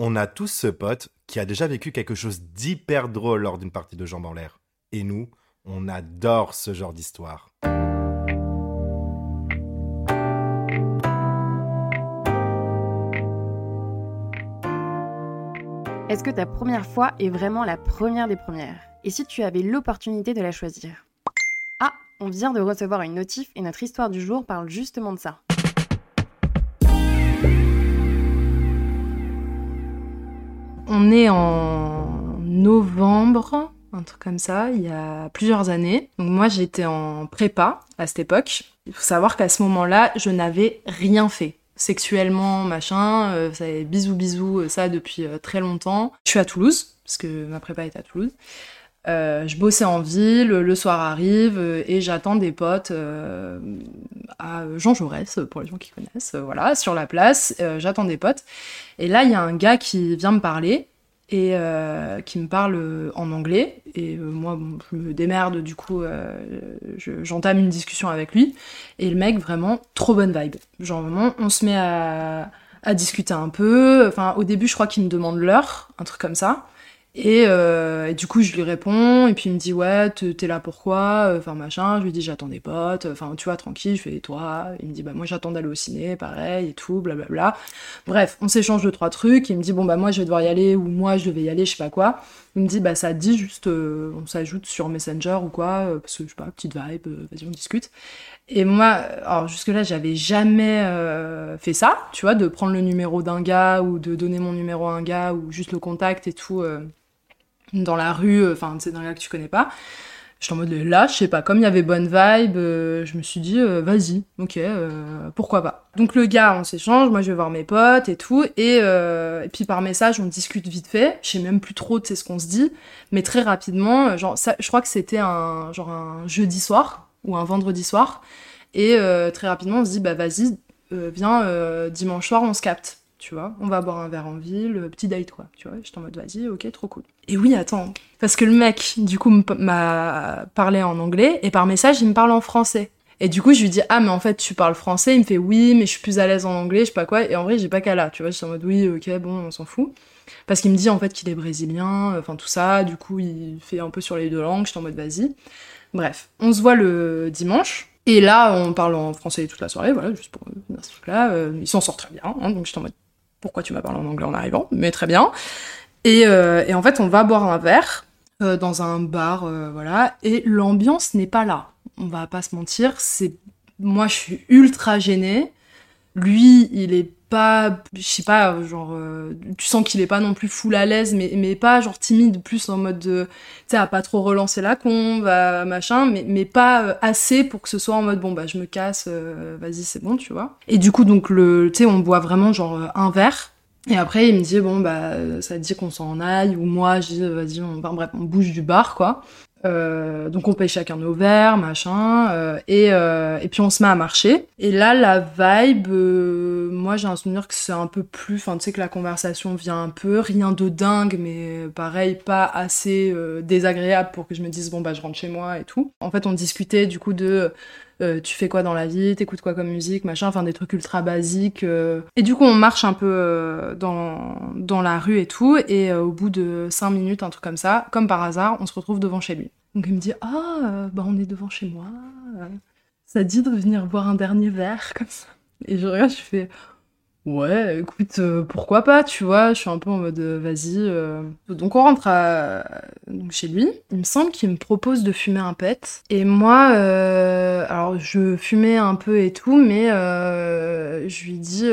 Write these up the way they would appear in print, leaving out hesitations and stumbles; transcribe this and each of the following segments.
On a tous ce pote qui a déjà vécu quelque chose d'hyper drôle lors d'une partie de Jambes en l'air. Et nous, on adore ce genre d'histoire. Est-ce que ta première fois est vraiment la première des premières ? Et si tu avais l'opportunité de la choisir ? Ah, on vient de recevoir une notif et notre histoire du jour parle justement de ça. On est en novembre, un truc comme ça, il y a plusieurs années. Donc moi, j'étais en prépa à cette époque. Il faut savoir qu'à ce moment-là, je n'avais rien fait. Sexuellement, machin, ça avait bisous, ça depuis très longtemps. Je suis à Toulouse, parce que ma prépa était à Toulouse. Je bossais en ville, le soir arrive et j'attends des potes à Jean Jaurès, pour les gens qui connaissent, voilà, sur la place, j'attends des potes. Et là, il y a un gars qui vient me parler et qui me parle en anglais. Et moi, bon, je me démerde, du coup, j'entame une discussion avec lui. Et le mec, vraiment, trop bonne vibe. Genre, vraiment, on se met à discuter un peu. Enfin, au début, je crois qu'il me demande l'heure, un truc comme ça. Et du coup, je lui réponds, et puis il me dit « Ouais, t'es là pourquoi ?» Enfin, machin, je lui dis « J'attends des potes, enfin, tu vois, tranquille, je fais « Et toi ?» Il me dit « Bah, moi, j'attends d'aller au ciné, pareil, et tout, blablabla. » Bref, on s'échange 2-3 trucs, il me dit « Bon, bah, moi, je vais devoir y aller, ou moi, je devais y aller, je sais pas quoi. » Il me dit « Bah, ça te dit juste, on s'ajoute sur Messenger ou quoi, parce que, je sais pas, petite vibe, vas-y, on discute. » Et moi, alors, jusque-là, j'avais jamais fait ça, tu vois, de prendre le numéro d'un gars, ou de donner mon numéro à un gars, ou juste le contact et tout... dans la rue, enfin, tu sais, dans les gars que tu connais pas. J'étais en mode, là, je sais pas, comme il y avait bonne vibe, je me suis dit, vas-y, ok, pourquoi pas. Donc le gars, on s'échange, moi je vais voir mes potes et tout, et puis par message, on discute vite fait, je sais même plus trop, tu sais, ce qu'on se dit, mais très rapidement, genre, ça, je crois que c'était un jeudi soir, ou un vendredi soir, et très rapidement, on se dit, bah vas-y, viens, dimanche soir, on se capte. Tu vois, on va boire un verre en ville, petit date quoi, tu vois, j'étais en mode vas-y, ok, trop cool. Et oui, attends, parce que le mec, du coup, m'a parlé en anglais, et par message, il me parle en français. Et du coup, je lui dis, ah, mais en fait, tu parles français, il me fait, oui, mais je suis plus à l'aise en anglais, je sais pas quoi, et en vrai, j'ai pas qu'à là, tu vois, j'étais en mode, oui, ok, bon, on s'en fout. Parce qu'il me dit, en fait, qu'il est brésilien, enfin, tout ça, du coup, il fait un peu sur les deux langues, j'étais en mode, vas-y. Bref, on se voit le dimanche. Et là, on parle en français toute la soirée, voilà, juste pour ce truc-là. Il s'en sort très bien, hein, donc j'étais en mode « Pourquoi tu m'as parlé en anglais en arrivant ?» Mais très bien. Et en fait, on va boire un verre dans un bar, voilà, et l'ambiance n'est pas là. On va pas se mentir, moi, je suis ultra gênée. Lui, il est pas, je sais pas, genre, tu sens qu'il est pas non plus full à l'aise, mais pas genre timide, plus en mode de, tu sais, à pas trop relancer la combe, machin, mais pas assez pour que ce soit en mode, bon, bah, je me casse, vas-y, c'est bon, tu vois. Et du coup, donc, tu sais, on boit vraiment genre un verre, et après, il me dit, bon, bah, ça te dit qu'on s'en aille, ou moi, je dis, vas-y, enfin, bref, on bouge du bar, quoi. Donc on paye chacun nos verres, machin, et puis on se met à marcher. Et là, la vibe, moi j'ai un souvenir que c'est un peu plus, enfin tu sais que la conversation vient un peu, rien de dingue, mais pareil, pas assez désagréable pour que je me dise bon bah je rentre chez moi et tout. En fait on discutait du coup de tu fais quoi dans la vie, t'écoutes quoi comme musique, machin, enfin des trucs ultra basiques. Et du coup on marche un peu dans la rue et tout, et au bout de 5 minutes, un truc comme ça, comme par hasard, on se retrouve devant chez lui. Donc il me dit « Ah, bah on est devant chez moi, ça dit de venir boire un dernier verre, comme ça. » Et je regarde, je fais « Ouais, écoute, pourquoi pas, tu vois, je suis un peu en mode « Vas-y. » Donc on rentre donc chez lui, il me semble qu'il me propose de fumer un pet. Et moi, alors je fumais un peu et tout, mais je lui dis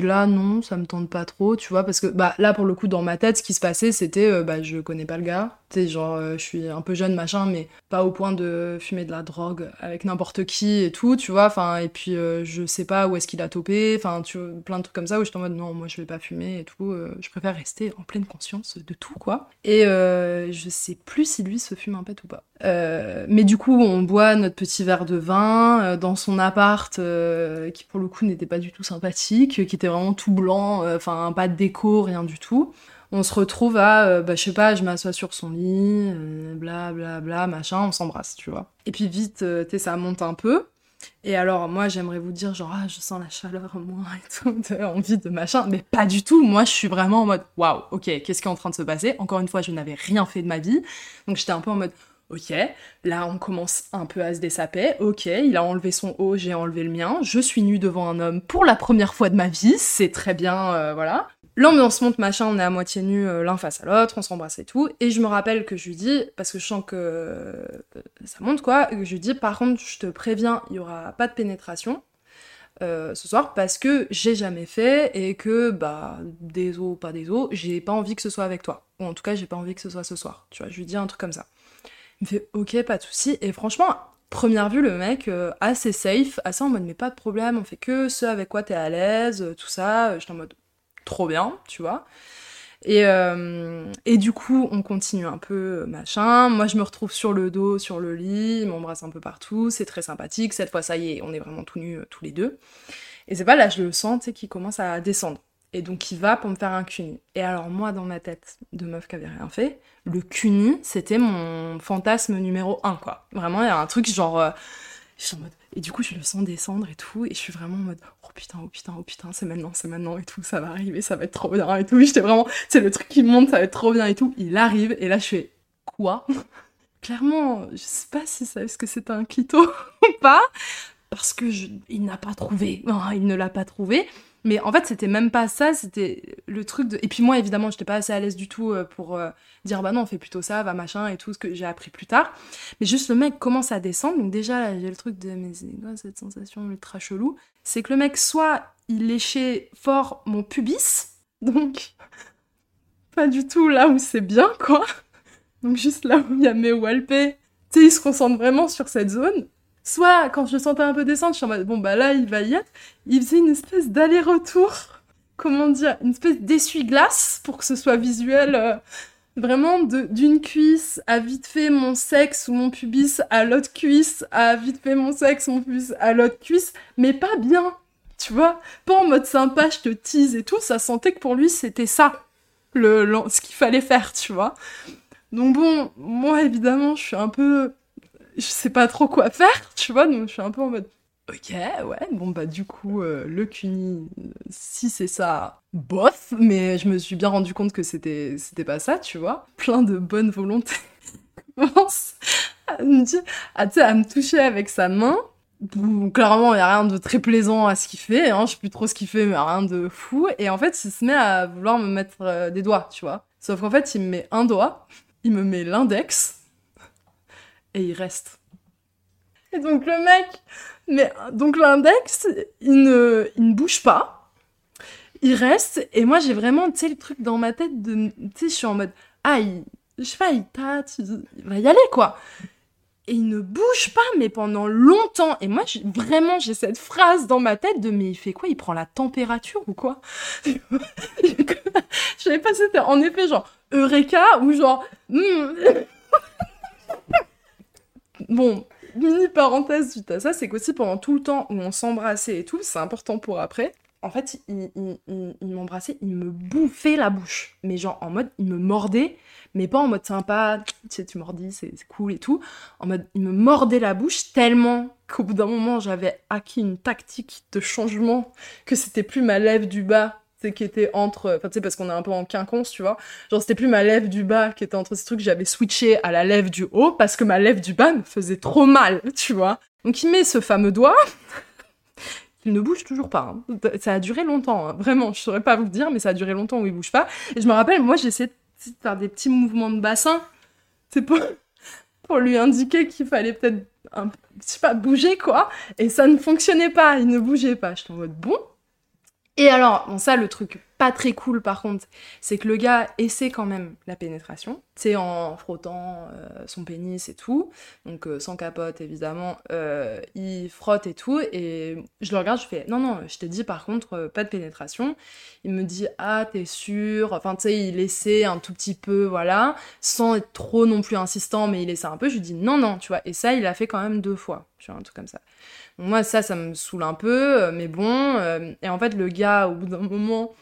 là non, ça me tente pas trop, tu vois, parce que bah là pour le coup dans ma tête, ce qui se passait, c'était bah je connais pas le gars. Tu sais, genre, je suis un peu jeune, machin, mais pas au point de fumer de la drogue avec n'importe qui et tout, tu vois, enfin, et puis je sais pas où est-ce qu'il a topé, enfin, tu vois, plein de trucs comme ça, où j'étais en mode, non, moi, je vais pas fumer et tout, je préfère rester en pleine conscience de tout, quoi. Et je sais plus si lui se fume un pet ou pas. Mais du coup, on boit notre petit verre de vin dans son appart, qui pour le coup n'était pas du tout sympathique, qui était vraiment tout blanc, enfin, pas de déco, rien du tout. On se retrouve à, bah, je sais pas, je m'assois sur son lit, bla bla bla, machin, on s'embrasse, tu vois. Et puis vite, tu sais, ça monte un peu. Et alors, moi, j'aimerais vous dire, genre, ah, je sens la chaleur, moi, et tout, envie de machin. Mais pas du tout. Moi, je suis vraiment en mode, waouh, ok, qu'est-ce qui est en train de se passer? Encore une fois, je n'avais rien fait de ma vie. Donc, j'étais un peu en mode, ok, là, on commence un peu à se dessaper. Ok, il a enlevé son haut, j'ai enlevé le mien. Je suis nue devant un homme pour la première fois de ma vie. C'est très bien, voilà. L'ambiance monte, machin, on est à moitié nus l'un face à l'autre, on s'embrasse et tout. Et je me rappelle que je lui dis, parce que je sens que ça monte quoi, que je lui dis, par contre, je te préviens, il y aura pas de pénétration ce soir parce que j'ai jamais fait et que, bah, désolé, pas désolé, j'ai pas envie que ce soit avec toi. Ou en tout cas, j'ai pas envie que ce soit ce soir. Tu vois, je lui dis un truc comme ça. Il me fait, ok, pas de souci. Et franchement, première vue, le mec, assez safe, assez en mode, mais pas de problème, on fait que ce avec quoi t'es à l'aise, tout ça. J'étais en mode, trop bien, tu vois. Et du coup, on continue un peu, machin. Moi, je me retrouve sur le dos, sur le lit, il m'embrasse un peu partout, c'est très sympathique. Cette fois, ça y est, on est vraiment tout nus, tous les deux. Et c'est pas là, je le sens, tu sais, qu'il commence à descendre. Et donc, il va pour me faire un cuni. Et alors, moi, dans ma tête de meuf qui avait rien fait, le cuni, c'était mon fantasme numéro 1, quoi. Vraiment, il y a un truc genre... je suis en mode... Et du coup, je le sens descendre et tout, et je suis vraiment en mode « Oh putain, c'est maintenant et tout, ça va arriver, ça va être trop bien et tout. » J'étais vraiment, c'est le truc qui monte, ça va être trop bien et tout. Il arrive, et là, je fais « Quoi ?» Clairement, je sais pas si ça, est-ce que c'est un clito ou pas, parce que il n'a pas trouvé. Non, il ne l'a pas trouvé. Mais en fait, c'était même pas ça, c'était le truc de... Et puis moi, évidemment, j'étais pas assez à l'aise du tout pour dire « Bah non, on fait plutôt ça, va machin » et tout, ce que j'ai appris plus tard. Mais juste, le mec commence à descendre. Donc déjà, là, j'ai le truc de « Mais c'est quoi cette sensation ultra chelou ?» C'est que le mec, soit il léchait fort mon pubis, donc pas du tout là où c'est bien, quoi. Donc juste là où il y a mes walpés, tu sais, il se concentre vraiment sur cette zone. Soit, quand je sentais un peu descendre, je suis en mode, bon, bah là, il va y être. Il faisait une espèce d'aller-retour, comment dire, une espèce d'essuie-glace, pour que ce soit visuel, vraiment, d'une cuisse à vite fait mon sexe ou mon pubis à l'autre cuisse, à vite fait mon sexe ou mon pubis à l'autre cuisse, mais pas bien, tu vois. Pas en mode sympa, je te tease et tout, ça sentait que pour lui, c'était ça, ce qu'il fallait faire, tu vois. Donc bon, moi, évidemment, je suis un peu... je sais pas trop quoi faire, tu vois, donc je suis un peu en mode ok, ouais, bon bah du coup le cuni, si c'est ça, bof, mais je me suis bien rendu compte que c'était pas ça, tu vois. Plein de bonne volonté commence à me dire, à me toucher avec sa main. Bon, clairement, il n'y a rien de très plaisant à ce qu'il fait, hein, je sais plus trop ce qu'il fait, mais rien de fou, et en fait, il se met à vouloir me mettre des doigts, tu vois. Sauf qu'en fait, il me met un doigt, il me met l'index, et il reste. Et donc le mec, mais donc l'index, il ne bouge pas, il reste, et moi j'ai vraiment, tu sais, le truc dans ma tête, tu sais, je suis en mode, ah, je sais pas, il tâte, il va y aller, quoi. Et il ne bouge pas, mais pendant longtemps, et moi vraiment, j'ai cette phrase dans ma tête de, mais il fait quoi, il prend la température ou quoi? Je savais pas si c'était en effet genre, Eureka, ou genre, Bon, mini parenthèse suite à ça, c'est qu'aussi pendant tout le temps où on s'embrassait et tout, c'est important pour après, en fait, il m'embrassait, il me bouffait la bouche. Mais genre en mode, il me mordait, mais pas en mode sympa, tu sais, tu mordis, c'est cool et tout. En mode, il me mordait la bouche tellement qu'au bout d'un moment, j'avais acquis une tactique de changement, que c'était plus ma lèvre du bas, c'est qui était entre... Enfin, tu sais, parce qu'on est un peu en quinconce, tu vois. Genre, c'était plus ma lèvre du bas qui était entre ces trucs, j'avais switché à la lèvre du haut, parce que ma lèvre du bas me faisait trop mal, tu vois. Donc, il met ce fameux doigt. Il ne bouge toujours pas. Hein. Ça a duré longtemps, hein. Vraiment. Je saurais pas vous le dire, mais ça a duré longtemps où il bouge pas. Et je me rappelle, moi, j'essayais de faire des petits mouvements de bassin. C'est pour lui indiquer qu'il fallait peut-être, je sais pas, bouger, quoi. Et ça ne fonctionnait pas. Il ne bougeait pas. Je suis en mode, bon... Et alors, bon, ça, le truc pas très cool, par contre, c'est que le gars essaie quand même la pénétration, tu sais, en frottant son pénis et tout, donc sans capote, évidemment, il frotte et tout, et je le regarde, je fais « Non, je t'ai dit, par contre, pas de pénétration ». Il me dit « Ah, t'es sûr ?» Enfin, tu sais, il essaie un tout petit peu, voilà, sans être trop non plus insistant, mais il essaie un peu, je lui dis « Non, tu vois ». Et ça, il l'a fait quand même 2 fois, tu vois, un truc comme ça. Donc, moi, ça me saoule un peu, mais bon, et en fait, le gars, au bout d'un moment...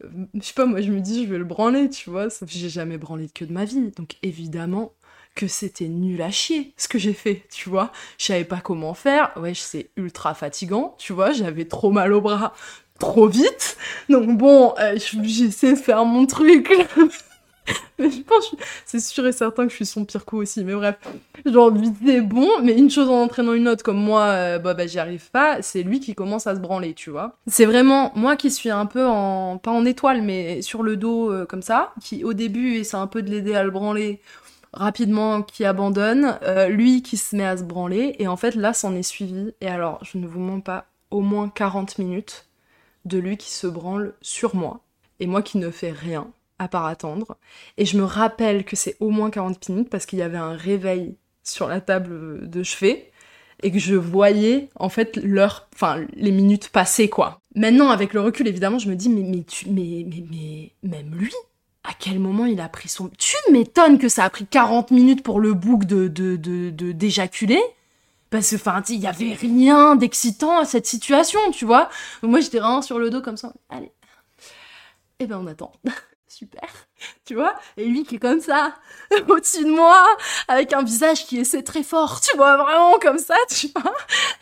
je sais pas, moi je me dis je vais le branler, tu vois, sauf que j'ai jamais branlé de queue de ma vie, donc évidemment que c'était nul à chier ce que j'ai fait, tu vois. Je savais pas comment faire, ouais, c'est ultra fatigant, tu vois, j'avais trop mal au bras trop vite, donc bon, j'essaie de faire mon truc, mais je pense, c'est sûr et certain que je suis son pire coup aussi, mais bref, genre, c'est bon, mais une chose en entraînant une autre, comme moi, j'y arrive pas, c'est lui qui commence à se branler, tu vois. C'est vraiment moi qui suis un peu en, pas en étoile, mais sur le dos, comme ça, qui au début essaie un peu de l'aider à le branler, rapidement qui abandonne, lui qui se met à se branler, et en fait là, c'en est suivi, et alors, je ne vous mens pas, au moins 40 minutes de lui qui se branle sur moi, et moi qui ne fais rien, à part attendre. Et je me rappelle que c'est au moins 40 minutes parce qu'il y avait un réveil sur la table de chevet et que je voyais en fait l'heure, enfin les minutes passer quoi. Maintenant avec le recul évidemment je me dis mais même lui, à quel moment il a pris son... Tu m'étonnes que ça a pris 40 minutes pour le bouc de d'éjaculer. Parce que, enfin, il y avait rien d'excitant à cette situation, tu vois. Moi, j'étais vraiment sur le dos comme ça. Allez. Eh ben, on attend. Super. Tu vois. Et lui qui est comme ça, au-dessus de moi, avec un visage qui essaie très fort, tu vois, vraiment comme ça, tu vois.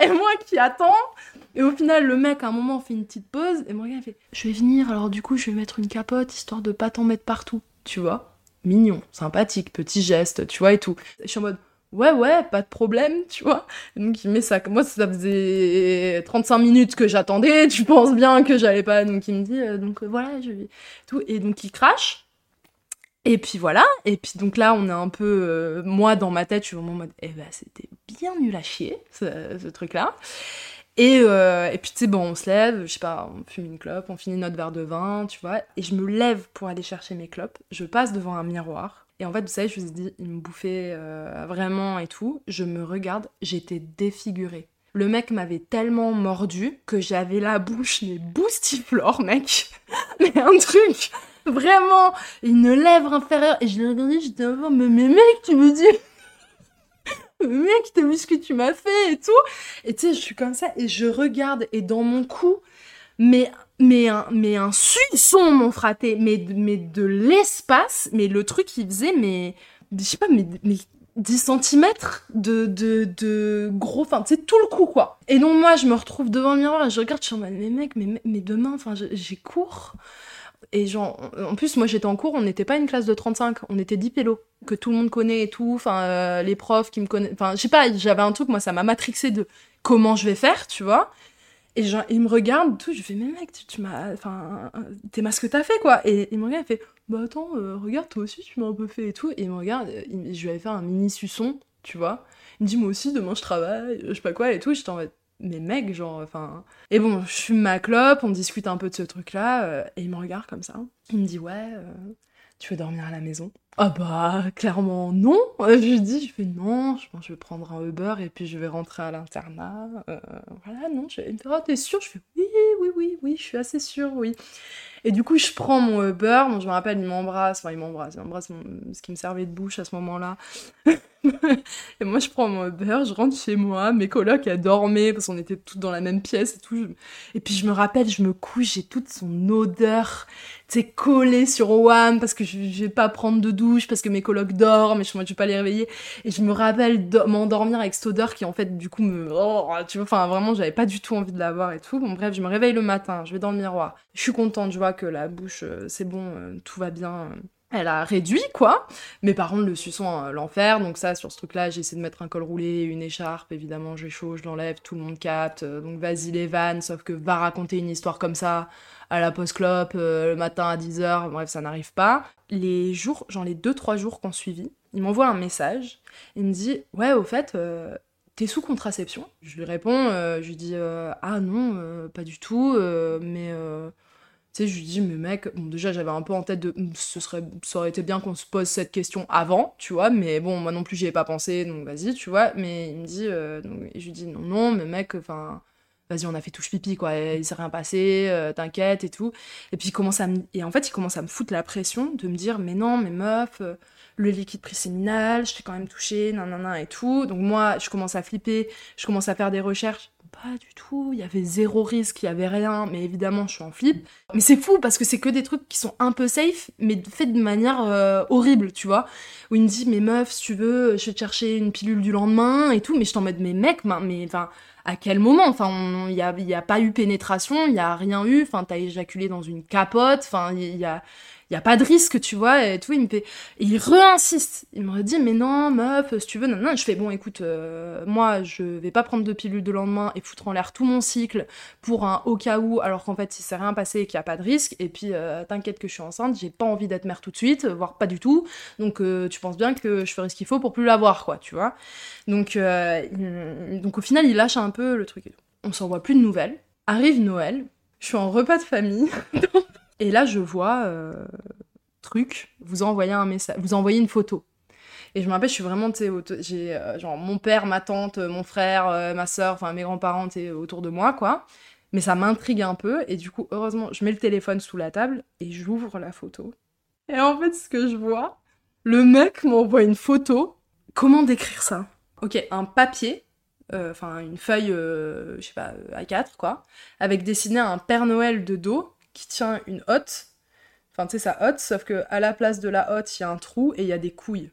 Et moi qui attends. Et au final, le mec, à un moment, fait une petite pause. Et mon gars, il fait « Je vais venir, alors du coup, je vais mettre une capote, histoire de pas t'en mettre partout. » Tu vois. Mignon, sympathique, petit geste, tu vois, et tout. Je suis en mode... Ouais, pas de problème, tu vois. Donc il met ça. Moi, ça faisait 35 minutes que j'attendais, tu penses bien que j'allais pas. Donc il me dit, voilà, je vais... Tout. Et donc il crache. Et puis voilà. Et puis donc là, on est un peu... moi, dans ma tête, je suis vraiment en mode, c'était bien nul à chier, ce truc-là. Et puis tu sais, bon, on se lève, je sais pas, on fume une clope, on finit notre verre de vin, tu vois. Et je me lève pour aller chercher mes clopes. Je passe devant un miroir. Et en fait, vous savez, je vous ai dit, il me bouffait vraiment et tout. Je me regarde, j'étais défigurée. Le mec m'avait tellement mordu que j'avais la bouche, mais boustiflore, mec. Mais un truc, vraiment, une lèvre inférieure. Et je l'ai regardé, j'étais en mode, mais mec, tu me dis... Mec, t'as vu ce que tu m'as fait et tout. Et tu sais, je suis comme ça et je regarde et dans mon cou, mais un suçon, mon fraté, mais de l'espace, mais le truc, il faisait, mais 10 cm de gros, enfin, tu sais, tout le coup, quoi. Et donc, moi, je me retrouve devant le miroir et je regarde, je suis en mode, mais mec, mais demain, enfin, j'ai cours. Et genre, en plus, moi, j'étais en cours, on n'était pas une classe de 35, on était 10 pélos, que tout le monde connaît et tout, enfin, les profs qui me connaissent, enfin, je sais pas, j'avais un truc, moi, ça m'a matrixé de comment je vais faire, tu vois. Et genre, il me regarde, tout, je fais, mais mec, tu m'as... Enfin, t'es mal ce que t'as fait, quoi. Et il me regarde, il fait, bah attends, regarde, toi aussi, tu m'as un peu fait et tout. Et il me regarde, je lui avais fait un mini suçon, tu vois. Il me dit, moi aussi, demain, je travaille, je sais pas quoi, et tout. J'étais en mode, mais mec, genre, enfin... Et bon, je fume ma clope, on discute un peu de ce truc-là, et il me regarde comme ça. Il me dit, ouais, tu veux dormir à la maison? Ah bah, clairement, non. Je fais non, je pense que je vais prendre un Uber et puis je vais rentrer à l'internat. Voilà, non, il me fait, oh, t'es sûre? Je fais, oui, je suis assez sûre, oui. Et du coup, je prends mon Uber. Bon, je me rappelle, il m'embrasse ce qui me servait de bouche à ce moment-là. Et moi, je prends mon Uber, je rentre chez moi, mes colocs, elles dormaient, parce qu'on était toutes dans la même pièce et tout. Et puis, je me rappelle, je me couche, j'ai toute son odeur, tu sais, collée sur WAM, parce que je vais pas prendre de douche, parce que mes colocs dorment, et moi, je vais pas les réveiller. Et je me rappelle m'endormir avec cette odeur qui, en fait, du coup, tu vois, enfin, vraiment, j'avais pas du tout envie de l'avoir et tout. Bon, bref, je me réveille le matin, je vais dans le miroir. Je suis contente, je vois que la bouche, c'est bon, tout va bien... Elle a réduit, quoi. Mais par contre, le suçon, l'enfer. Donc ça, sur ce truc-là, j'ai essayé de mettre un col roulé, une écharpe. Évidemment, j'ai chaud, je l'enlève, tout le monde capte. Donc vas-y les vannes, sauf que va raconter une histoire comme ça à la post-clope, le matin à 10h. Bref, ça n'arrive pas. Les jours, genre les 2-3 jours qu'on suivit, il m'envoie un message. Il me dit, ouais, au fait... T'es sous contraception? Je lui réponds, je lui dis, ah non, pas du tout, mais... Tu sais, je lui dis, mais mec, bon, déjà, j'avais un peu en tête de... Ça aurait été bien qu'on se pose cette question avant, tu vois, mais bon, moi non plus, j'y ai pas pensé, donc vas-y, tu vois. Mais il me dit... Donc, je lui dis, non, mais mec, enfin... Vas-y, on a fait touche pipi, quoi, il s'est rien passé, t'inquiète, et tout. Et puis, et en fait, il commence à me foutre la pression de me dire, mais non, mais meuf, le liquide préséminal, je t'ai quand même touchée, nanana, et tout. Donc moi, je commence à flipper, je commence à faire des recherches. pas du tout, il y avait zéro risque, il y avait rien, mais évidemment je suis en flip. Mais c'est fou parce que c'est que des trucs qui sont un peu safe, mais faits de manière horrible, tu vois. Où il me dit, mais meuf, si tu veux, je vais te chercher une pilule du lendemain et tout, mais je t'en mets, mais mec, mais enfin... À quel moment? Enfin, il y a pas eu pénétration, il y a rien eu. Enfin, t'as éjaculé dans une capote. Enfin, il y a pas de risque, tu vois. Et tout, il me fait, et il re-insiste. Il me redit, mais non, meuf, si tu veux, non. Je fais, bon, écoute, moi, je vais pas prendre de pilule de lendemain et foutre en l'air tout mon cycle pour un au cas où, alors qu'en fait, il s'est rien passé et qu'il y a pas de risque. Et puis, t'inquiète que je suis enceinte, j'ai pas envie d'être mère tout de suite, voire pas du tout. Donc, tu penses bien que je ferai ce qu'il faut pour plus l'avoir, quoi, tu vois. Donc au final, il lâche un peu le truc. On s'envoie plus de nouvelles. Arrive Noël, je suis en repas de famille, et là je vois truc, vous envoyez un message, vous envoyez une photo. Et je me rappelle, je suis vraiment, tu sais, j'ai genre mon père, ma tante, mon frère, ma sœur, enfin mes grands-parents, tu sais, autour de moi, quoi. Mais ça m'intrigue un peu, et du coup, heureusement, je mets le téléphone sous la table et j'ouvre la photo. Et en fait, ce que je vois, le mec m'envoie une photo. Comment décrire ça ? Ok, un papier. Enfin une feuille, je sais pas, A4 quoi, avec dessiné un Père Noël de dos qui tient une hotte, enfin tu sais sa hotte, sauf que à la place de la hotte il y a un trou et il y a des couilles.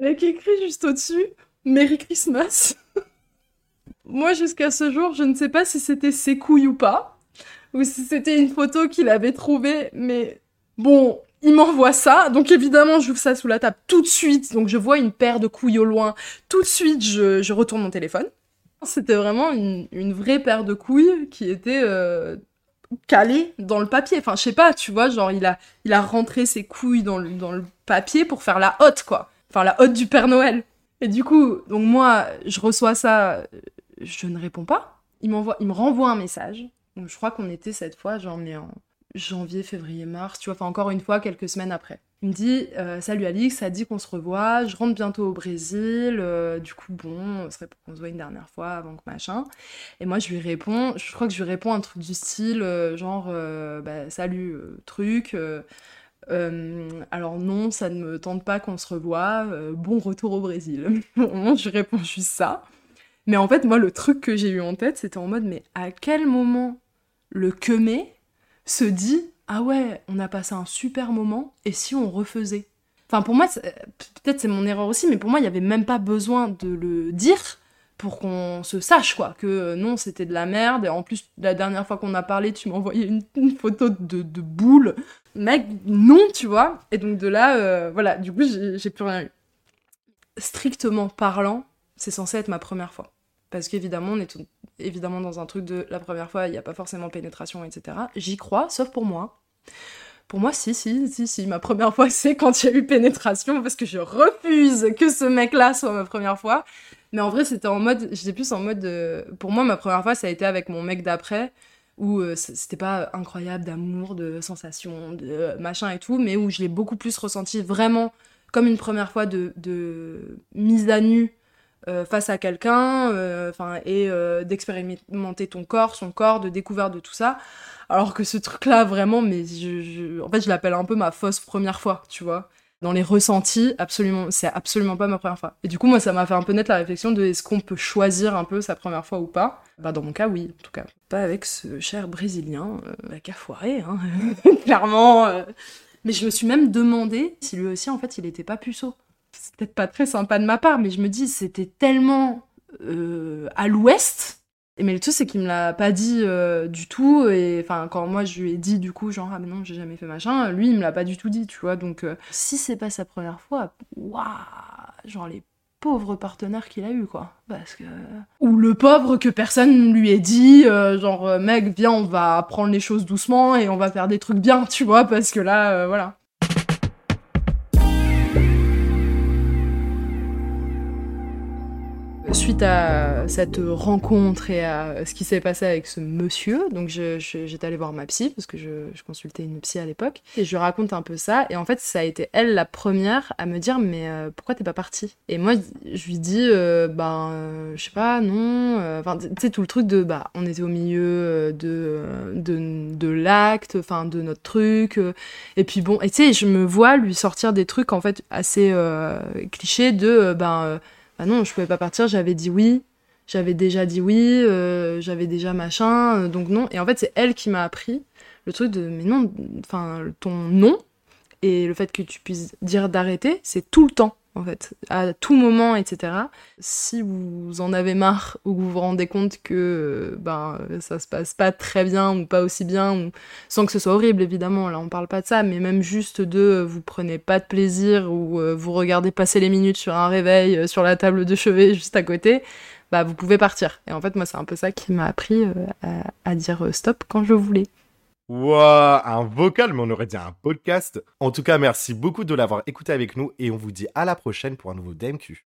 Avec écrit juste au-dessus, Merry Christmas. Moi jusqu'à ce jour, je ne sais pas si c'était ses couilles ou pas, ou si c'était une photo qu'il avait trouvée, mais bon... Il m'envoie ça, donc évidemment j'ouvre ça sous la table tout de suite, donc je vois une paire de couilles au loin, tout de suite je retourne mon téléphone. C'était vraiment une vraie paire de couilles qui était calée dans le papier, enfin je sais pas, tu vois, genre il a rentré ses couilles dans le papier pour faire la hotte quoi, enfin la hotte du Père Noël. Et du coup, donc moi je reçois ça, je ne réponds pas, il me renvoie un message, donc je crois qu'on était cette fois genre mais en... janvier, février, mars, tu vois, enfin encore une fois, quelques semaines après. Il me dit « Salut Alix, ça dit qu'on se revoit, je rentre bientôt au Brésil, du coup, bon, ce serait pour qu'on se voit une dernière fois avant que machin. » Et moi, je lui réponds, je crois que je lui réponds un truc du style, genre « Salut, truc, alors non, ça ne me tente pas qu'on se revoit, bon retour au Brésil. » Bon, je lui réponds juste ça. Mais en fait, moi, le truc que j'ai eu en tête, c'était en mode « Mais à quel moment le queumé se dit « Ah ouais, on a passé un super moment, et si on refaisait ?» Enfin, pour moi, peut-être c'est mon erreur aussi, mais pour moi, il n'y avait même pas besoin de le dire pour qu'on se sache, quoi. Que non, c'était de la merde, et en plus, la dernière fois qu'on a parlé, tu m'as envoyé une photo de boule. Mec, non, tu vois. Et donc de là, voilà, du coup, j'ai plus rien eu. Strictement parlant, c'est censé être ma première fois. Parce qu'évidemment, on est évidemment dans un truc de la première fois, il n'y a pas forcément pénétration, etc. J'y crois, sauf pour moi. Pour moi, si, ma première fois, c'est quand il y a eu pénétration, parce que je refuse que ce mec-là soit ma première fois. Mais en vrai, c'était en mode, j'étais plus en mode... pour moi, ma première fois, ça a été avec mon mec d'après, où c'était pas incroyable d'amour, de sensation, de machin et tout, mais où je l'ai beaucoup plus ressenti vraiment comme une première fois de mise à nu, face à quelqu'un, et d'expérimenter son corps, de découverte de tout ça, alors que ce truc-là, vraiment, mais en fait, je l'appelle un peu ma fausse première fois, tu vois. Dans les ressentis, absolument, c'est absolument pas ma première fois. Et du coup, moi, ça m'a fait un peu naître la réflexion de est-ce qu'on peut choisir un peu sa première fois ou pas ? Bah, dans mon cas, oui, en tout cas. Pas avec ce cher Brésilien, qu'à foirer, hein, clairement. Mais je me suis même demandé si lui aussi, en fait, il était pas puceau. C'est peut-être pas très sympa de ma part, mais je me dis, c'était tellement à l'ouest. Mais le truc, c'est qu'il me l'a pas dit du tout. Et enfin, quand moi, je lui ai dit, du coup, genre, ah, mais non, j'ai jamais fait machin, lui, il me l'a pas du tout dit, tu vois. Donc, si c'est pas sa première fois, waouh, genre les pauvres partenaires qu'il a eu, quoi. Parce que. Ou le pauvre que personne ne lui ait dit, genre, mec, viens, on va prendre les choses doucement et on va faire des trucs bien, tu vois, parce que là, voilà. Suite à cette rencontre et à ce qui s'est passé avec ce monsieur, donc j'étais allée voir ma psy, parce que je consultais une psy à l'époque, et je lui raconte un peu ça, et en fait ça a été elle la première à me dire « mais pourquoi t'es pas partie ?» Et moi je lui dis je sais pas, non, enfin tu sais tout le truc de « on était au milieu de l'acte, enfin de notre truc, et puis bon, et tu sais je me vois lui sortir des trucs en fait assez clichés de « bah non, je pouvais pas partir, j'avais dit oui, j'avais déjà dit oui, j'avais déjà machin, donc non. Et en fait, c'est elle qui m'a appris le truc de mais non, enfin ton non et le fait que tu puisses dire d'arrêter, c'est tout le temps. En fait, à tout moment, etc. Si vous en avez marre ou que vous vous rendez compte que ça se passe pas très bien ou pas aussi bien, ou... sans que ce soit horrible évidemment, là on parle pas de ça, mais même juste de vous prenez pas de plaisir ou vous regardez passer les minutes sur un réveil, sur la table de chevet juste à côté, bah vous pouvez partir. Et en fait moi c'est un peu ça qui m'a appris à dire stop quand je voulais. Wow, un vocal, mais on aurait dit un podcast. En tout cas, merci beaucoup de l'avoir écouté avec nous et on vous dit à la prochaine pour un nouveau DMQ.